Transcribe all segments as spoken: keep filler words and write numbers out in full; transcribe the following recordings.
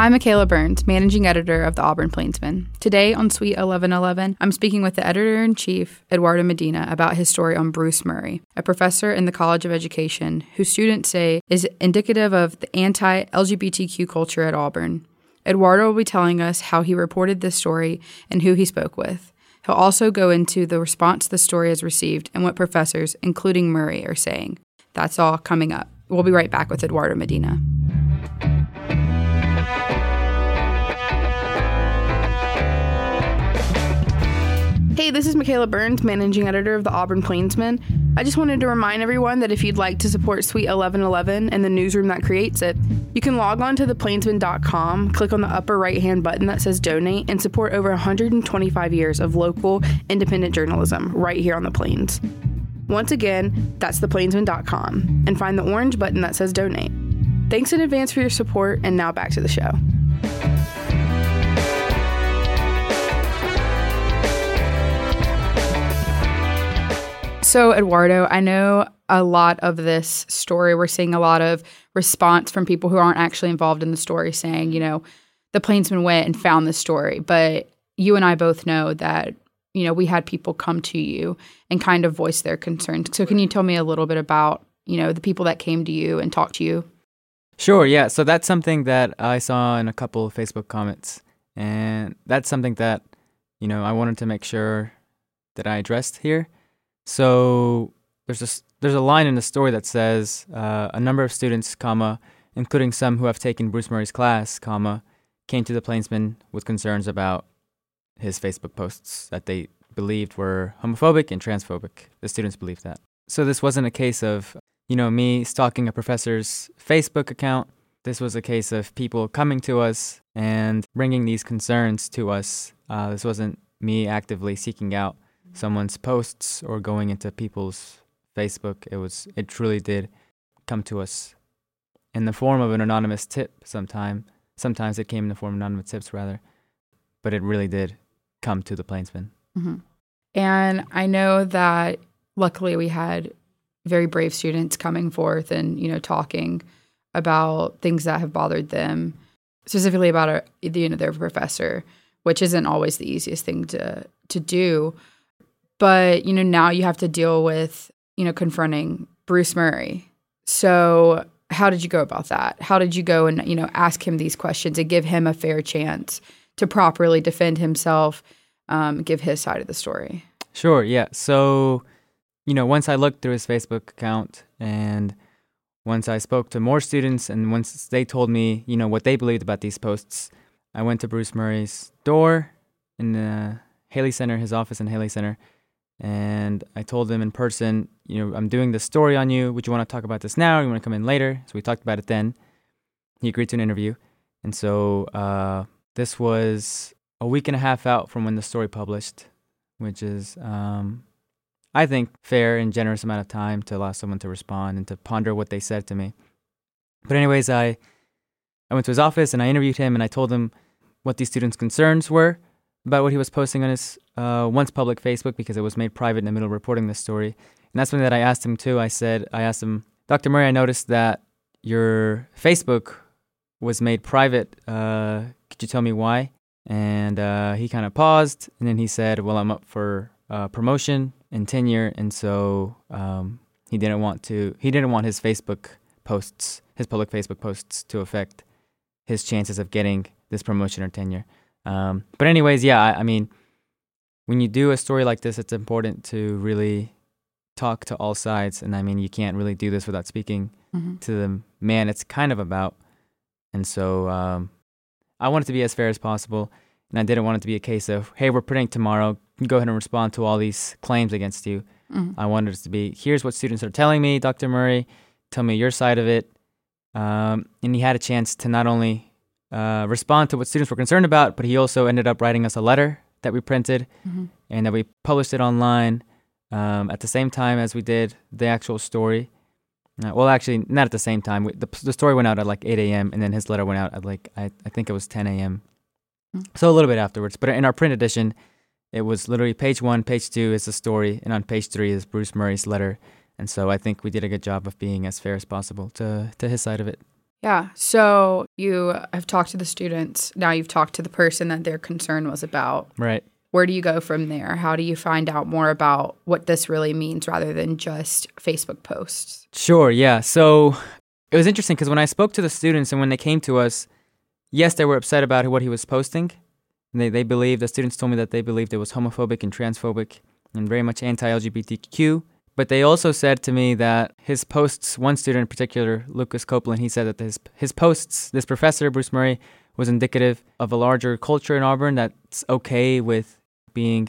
I'm Mikayla Burns, Managing Editor of the Auburn Plainsman. Today on Suite eleven eleven, I'm speaking with the Editor-in-Chief, Eduardo Medina, about his story on Bruce Murray, a professor in the College of Education, who students say is indicative of the anti-L G B T Q culture at Auburn. Eduardo will be telling us how he reported this story and who he spoke with. He'll also go into the response the story has received and what professors, including Murray, are saying. That's all coming up. We'll be right back with Eduardo Medina. Hey, this is Mikayla Burns, Managing Editor of the Auburn Plainsman. I just wanted to remind everyone that if you'd like to support Suite eleven eleven and the newsroom that creates it, you can log on to the plainsman dot com, click on the upper right-hand button that says Donate, and support over one hundred twenty-five years of local, independent journalism right here on the Plains. Once again, that's the plainsman dot com, and find the orange button that says Donate. Thanks in advance for your support, and now back to the show. So, Eduardo, I know a lot of this story, we're seeing a lot of response from people who aren't actually involved in the story saying, you know, the Plainsman went and found this story. But you and I both know that, you know, we had people come to you and kind of voice their concerns. So can you tell me a little bit about, you know, the people that came to you and talked to you? Sure, yeah. So that's something that I saw in a couple of Facebook comments. And that's something that, you know, I wanted to make sure that I addressed here. So there's a, there's a line in the story that says, uh, a number of students, comma, including some who have taken Bruce Murray's class, comma, came to the Plainsman with concerns about his Facebook posts that they believed were homophobic and transphobic. The students believed that. So this wasn't a case of, you know, me stalking a professor's Facebook account. This was a case of people coming to us and bringing these concerns to us. Uh, this wasn't me actively seeking out someone's posts or going into people's Facebook. It was, it truly did come to us in the form of an anonymous tip sometime. Sometimes it came in the form of anonymous tips rather, but it really did come to the Plainsman. Mm-hmm. And I know that luckily we had very brave students coming forth and, you know, talking about things that have bothered them, specifically about, a, you know, their professor, which isn't always the easiest thing to, to do. But, you know, now you have to deal with, you know, confronting Bruce Murray. So how did you go about that? How did you go and, you know, ask him these questions and give him a fair chance to properly defend himself, um, give his side of the story? Sure, yeah. So, you know, once I looked through his Facebook account and once I spoke to more students and once they told me, you know, what they believed about these posts, I went to Bruce Murray's door in the Haley Center, his office in Haley Center, and I told them in person, you know, I'm doing this story on you. Would you want to talk about this now or you want to come in later? So we talked about it then. He agreed to an interview. And so uh, this was a week and a half out from when the story published, which is, um, I think, fair and generous amount of time to allow someone to respond and to ponder what they said to me. But anyways, I, I went to his office and I interviewed him and I told him what these students' concerns were about what he was posting on his uh, once public Facebook, because it was made private in the middle of reporting this story. And that's something that I asked him too. I said, I asked him, Doctor Murray, I noticed that your Facebook was made private. Uh, could you tell me why? And uh, he kind of paused. And then he said, well, I'm up for uh, promotion and tenure. And so um, he didn't want to, he didn't want his Facebook posts, his public Facebook posts to affect his chances of getting this promotion or tenure. Um, but anyways, yeah, I, I mean, when you do a story like this, it's important to really talk to all sides. And I mean, you can't really do this without speaking mm-hmm. to the man it's kind of about. And so um, I want it to be as fair as possible. And I didn't want it to be a case of, hey, we're printing tomorrow. Go ahead and respond to all these claims against you. Mm-hmm. I wanted it to be, here's what students are telling me, Doctor Murray. Tell me your side of it. Um, and he had a chance to not only Uh, respond to what students were concerned about, but he also ended up writing us a letter that we printed mm-hmm. and that we published it online um, at the same time as we did the actual story. Uh, well, actually, not at the same time. We, the, the story went out at like eight a.m. and then his letter went out at like, I, I think it was ten a.m. Mm-hmm. So a little bit afterwards. But in our print edition, it was literally page one, page two is the story, and on page three is Bruce Murray's letter. And so I think we did a good job of being as fair as possible to, to his side of it. Yeah. So you have talked to the students. Now you've talked to the person that their concern was about. Right. Where do you go from there? How do you find out more about what this really means rather than just Facebook posts? Sure. Yeah. So it was interesting because when I spoke to the students and when they came to us, yes, they were upset about what he was posting. They they believed, the students told me that they believed it was homophobic and transphobic and very much anti-L G B T Q. But they also said to me that his posts, one student in particular, Lucas Copeland, he said that his, his posts, this professor, Bruce Murray, was indicative of a larger culture in Auburn that's okay with being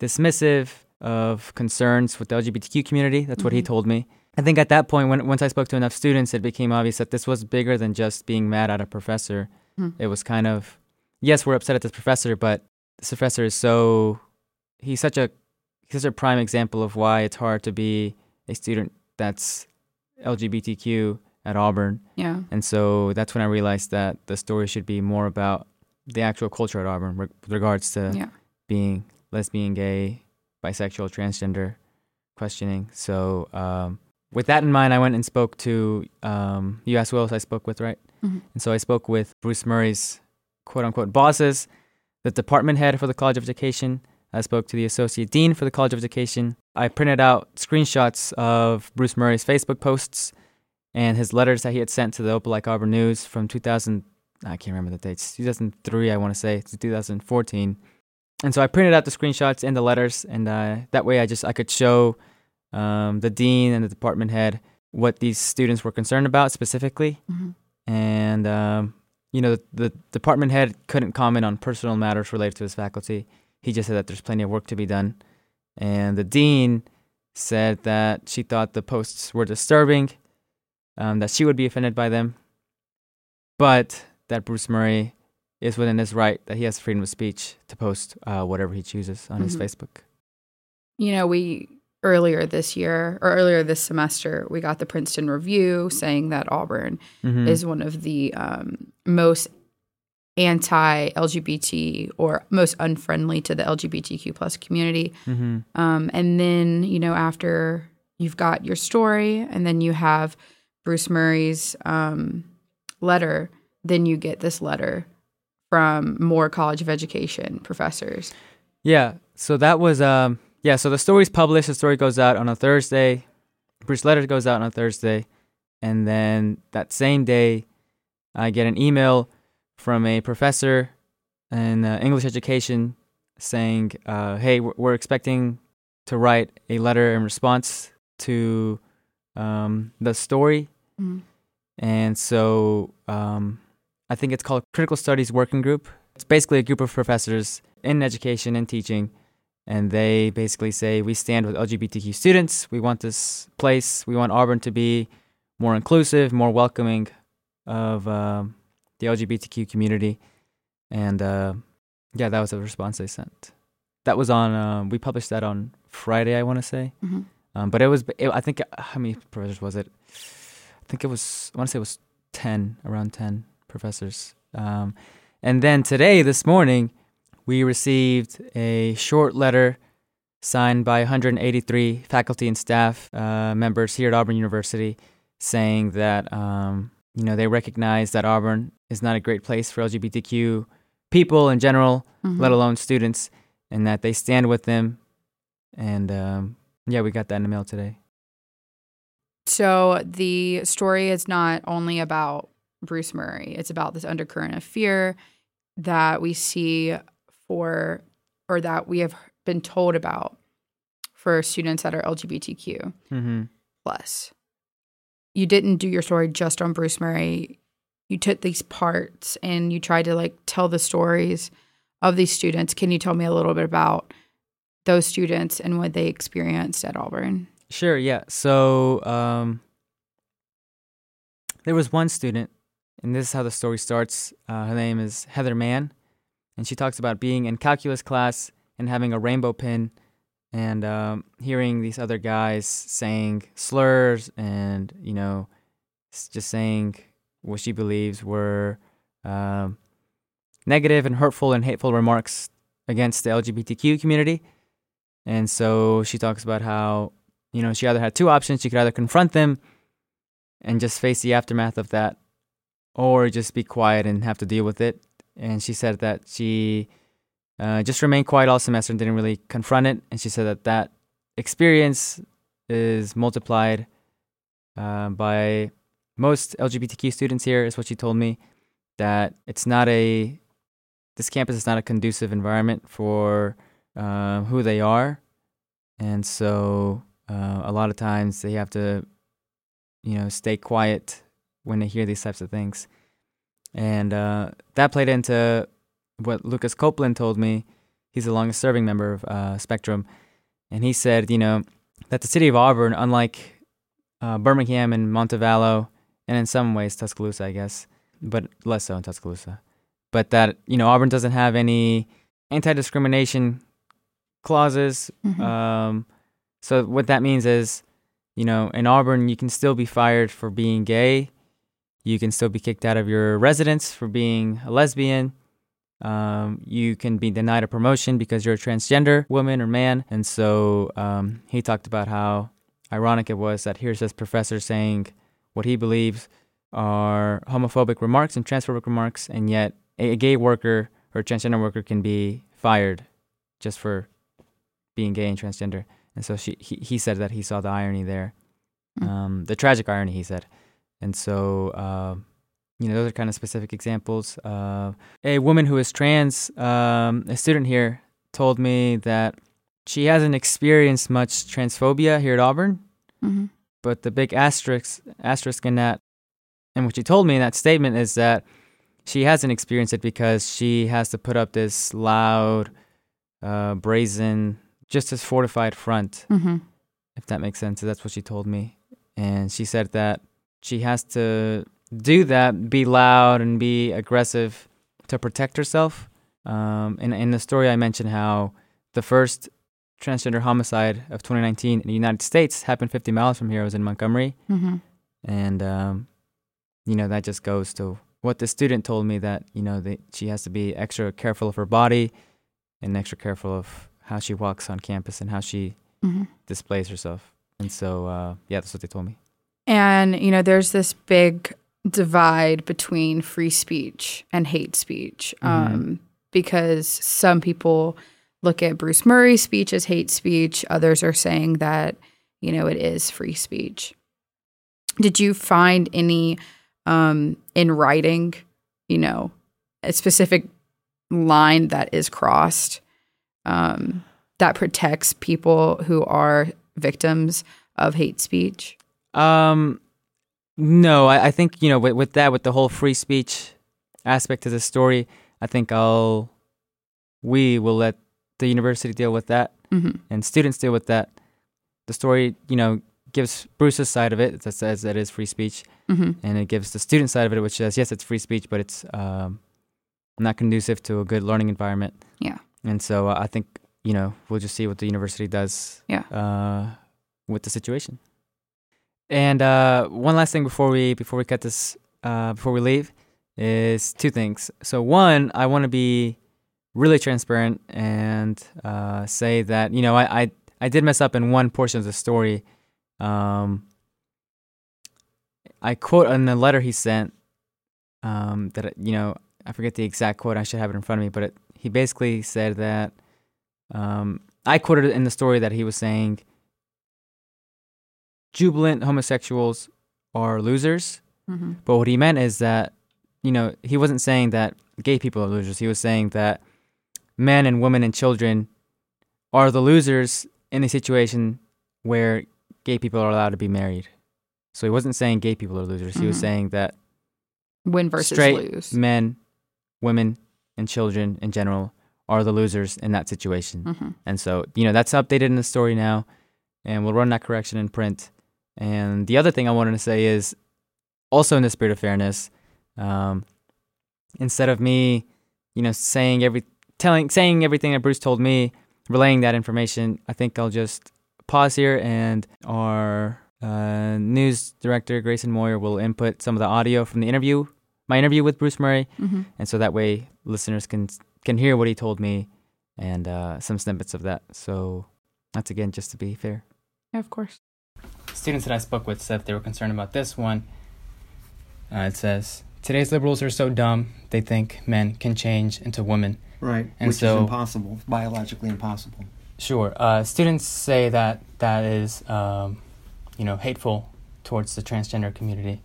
dismissive of concerns with the L G B T Q community. That's mm-hmm. what he told me. I think at that point, when, once I spoke to enough students, it became obvious that this was bigger than just being mad at a professor. Mm-hmm. It was kind of, yes, we're upset at this professor, but this professor is so, he's such a He's a prime example of why it's hard to be a student that's L G B T Q at Auburn. Yeah. And so that's when I realized that the story should be more about the actual culture at Auburn re- with regards to yeah. being lesbian, gay, bisexual, transgender, questioning. So um, with that in mind, I went and spoke to, um, you asked who else I spoke with, right? Mm-hmm. And so I spoke with Bruce Murray's quote-unquote bosses, the department head for the College of Education. I spoke to the associate dean for the College of Education. I printed out screenshots of Bruce Murray's Facebook posts and his letters that he had sent to the Opelika Auburn News from two thousand, I can't remember the dates, two thousand three, I want to say, to two thousand fourteen. And so I printed out the screenshots and the letters, and uh, that way I just I could show um, the dean and the department head what these students were concerned about specifically. Mm-hmm. And, um, you know, the, the department head couldn't comment on personal matters related to his faculty. He just said that there's plenty of work to be done. And the dean said that she thought the posts were disturbing, um, that she would be offended by them, but that Bruce Murray is within his right, that he has freedom of speech to post uh, whatever he chooses on mm-hmm. his Facebook. You know, we earlier this year, or earlier this semester, we got the Princeton Review saying that Auburn mm-hmm. is one of the um, most anti-L G B T or most unfriendly to the L G B T Q plus community. Mm-hmm. Um, and then, you know, after you've got your story and then you have Bruce Murray's um, letter, then you get this letter from more College of Education professors. Yeah. So that was, um, yeah. So the story's published. The story goes out on a Thursday. Bruce's letter goes out on a Thursday. And then that same day, I get an email from a professor in uh, English education saying, uh, hey, we're expecting to write a letter in response to um, the story. Mm-hmm. And so um, I think it's called Critical Studies Working Group. It's basically a group of professors in education and teaching. And they basically say, we stand with L G B T Q students. We want this place. We want Auburn to be more inclusive, more welcoming of Um, the L G B T Q community, and uh, yeah, that was the response they sent. That was on, uh, we published that on Friday, I want to say, mm-hmm. um, but it was, it, I think, how many professors was it? I think it was, I want to say it was ten, around ten professors. Um, and then today, this morning, we received a short letter signed by one hundred eighty-three faculty and staff uh, members here at Auburn University saying that, um, you know, they recognize that Auburn is not a great place for L G B T Q people in general, mm-hmm. let alone students, and that they stand with them. And um, yeah, we got that in the mail today. So the story is not only about Bruce Murray. It's about this undercurrent of fear that we see for, or that we have been told about for students that are L G B T Q mm-hmm. plus. You didn't do your story just on Bruce Murray. You took these parts and you tried to like tell the stories of these students. Can you tell me a little bit about those students and what they experienced at Auburn? Sure, yeah. So um, there was one student, and this is how the story starts. Uh, her name is Heather Mann, and she talks about being in calculus class and having a rainbow pin and um, hearing these other guys saying slurs and, you know, just saying what she believes were um, negative and hurtful and hateful remarks against the L G B T Q community. And so she talks about how, you know, she either had two options. She could either confront them and just face the aftermath of that or just be quiet and have to deal with it. And she said that she uh, just remained quiet all semester and didn't really confront it. And she said that that experience is multiplied uh, by most L G B T Q students here, is what she told me, that it's not a, this campus is not a conducive environment for uh, who they are. And so uh, a lot of times they have to, you know, stay quiet when they hear these types of things. And uh, that played into what Lucas Copeland told me. He's the longest serving member of uh, Spectrum. And he said, you know, that the city of Auburn, unlike uh, Birmingham and Montevallo, and in some ways Tuscaloosa, I guess, but less so in Tuscaloosa, but that, you know, Auburn doesn't have any anti-discrimination clauses. Mm-hmm. Um, so what that means is, you know, in Auburn, you can still be fired for being gay. You can still be kicked out of your residence for being a lesbian. Um, you can be denied a promotion because you're a transgender woman or man. And so um, he talked about how ironic it was that here's this professor saying what he believes are homophobic remarks and transphobic remarks, and yet a gay worker or a transgender worker can be fired just for being gay and transgender. And so she, he, he said that he saw the irony there, um, the tragic irony, he said. And so, uh, you know, those are kind of specific examples. Uh, a woman who is trans, um, a student here, told me that she hasn't experienced much transphobia here at Auburn, mm-hmm. but the big asterisk, asterisk in that, and what she told me in that statement is that she hasn't experienced it because she has to put up this loud, uh, brazen, just as fortified front, mm-hmm. if that makes sense. That's what she told me. And she said that she has to do that, be loud and be aggressive to protect herself. Um, and in the story, I mentioned how the first transgender homicide of twenty nineteen in the United States happened fifty miles from here. It was in Montgomery. Mm-hmm. And, um, you know, that just goes to what the student told me, that, you know, that she has to be extra careful of her body and extra careful of how she walks on campus and how she mm-hmm. displays herself. And so, uh, yeah, that's what they told me. And, you know, there's this big divide between free speech and hate speech, um, mm-hmm. because some people look at Bruce Murray's speech as hate speech. Others are saying that, you know, it is free speech. Did you find any um, in writing, you know, a specific line that is crossed um, that protects people who are victims of hate speech? Um, no, I, I think, you know, with, with that, with the whole free speech aspect of the story, I think I'll, we will let the university deal with that, mm-hmm. and students deal with that. The story, you know, gives Bruce's side of it that says that is free speech, mm-hmm. and it gives the student side of it, which says, yes, it's free speech, but it's, um, not conducive to a good learning environment. Yeah. And so uh, I think, you know, we'll just see what the university does, yeah. uh, with the situation. And uh, one last thing before we before we cut this uh, before we leave is two things. So one, I want to be really transparent and uh, say that, you know, I, I I did mess up in one portion of the story. Um, I quote in the letter he sent um, that, you know, I forget the exact quote. I should have it in front of me, but it, he basically said that um, I quoted in the story that he was saying, jubilant homosexuals are losers. Mm-hmm. But what he meant is that, you know, he wasn't saying that gay people are losers. He was saying that men and women and children are the losers in a situation where gay people are allowed to be married. So he wasn't saying gay people are losers. Mm-hmm. He was saying that win versus straight lose. Men, women, and children in general are the losers in that situation. Mm-hmm. And so, you know, that's updated in the story now, and we'll run that correction in print. And the other thing I wanted to say is, also in the spirit of fairness, um, instead of me, you know, saying every telling, saying everything that Bruce told me, relaying that information, I think I'll just pause here, and our uh, news director, Grayson Moyer, will input some of the audio from the interview, my interview with Bruce Murray, mm-hmm. and so that way listeners can can hear what he told me and uh, some snippets of that. So that's, again, just to be fair. Yeah, of course. Students that I spoke with said they were concerned about this one. Uh, it says, today's liberals are so dumb, they think men can change into women. Right, and which so, is impossible, biologically impossible. Sure. Uh, students say that that is, um, you know, hateful towards the transgender community.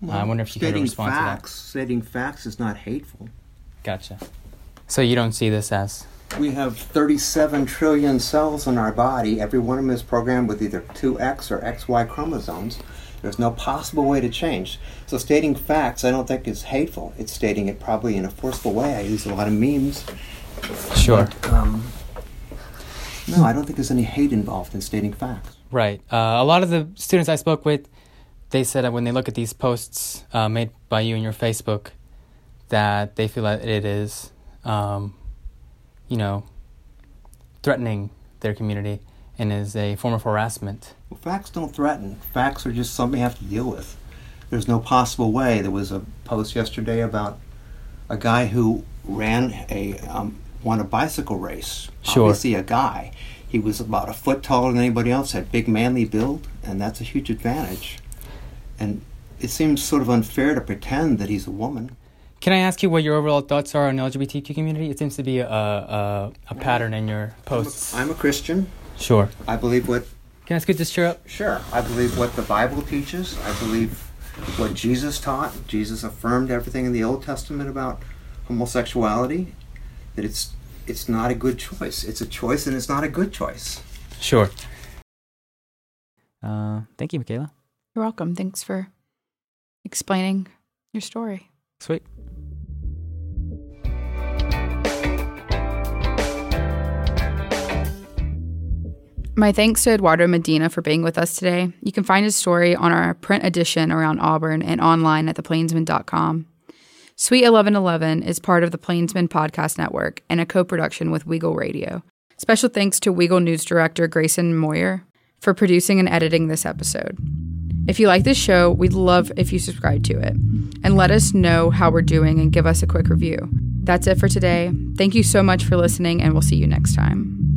Well, uh, I wonder if you could respond facts, to that. Stating facts is not hateful. Gotcha. So you don't see this as... We have thirty-seven trillion cells in our body. Every one of them is programmed with either two X or X Y chromosomes. There's no possible way to change. So stating facts, I don't think is hateful. It's stating it probably in a forceful way. I use a lot of memes. Sure. But, um, no, I don't think there's any hate involved in stating facts. Right. Uh, a lot of the students I spoke with, they said that when they look at these posts uh, made by you and your Facebook, that they feel that it is, um, you know, threatening their community and is a form of harassment. Well, facts don't threaten. Facts are just something you have to deal with. There's no possible way. There was a post yesterday about a guy who ran a, um, won a bicycle race. Sure. Obviously a guy. He was about a foot taller than anybody else, had big manly build, and that's a huge advantage. And it seems sort of unfair to pretend that he's a woman. Can I ask you what your overall thoughts are on the L G B T Q community? It seems to be a a, a pattern in your posts. I'm a, I'm a Christian. Sure. I believe what... Can I scoot this chair up? Sure. I believe what the Bible teaches. I believe what Jesus taught. Jesus affirmed everything in the Old Testament about homosexuality, that it's it's not a good choice. It's a choice, and it's not a good choice. Sure. Uh, thank you, Mikayla. You're welcome. Thanks for explaining your story. Sweet. My thanks to Eduardo Medina for being with us today. You can find his story on our print edition around Auburn and online at the plainsman dot com. Suite eleven eleven is part of the Plainsman Podcast Network and a co-production with Weagle Radio. Special thanks to Weagle News Director Grayson Moyer for producing and editing this episode. If you like this show, we'd love if you subscribe to it and let us know how we're doing and give us a quick review. That's it for today. Thank you so much for listening, and we'll see you next time.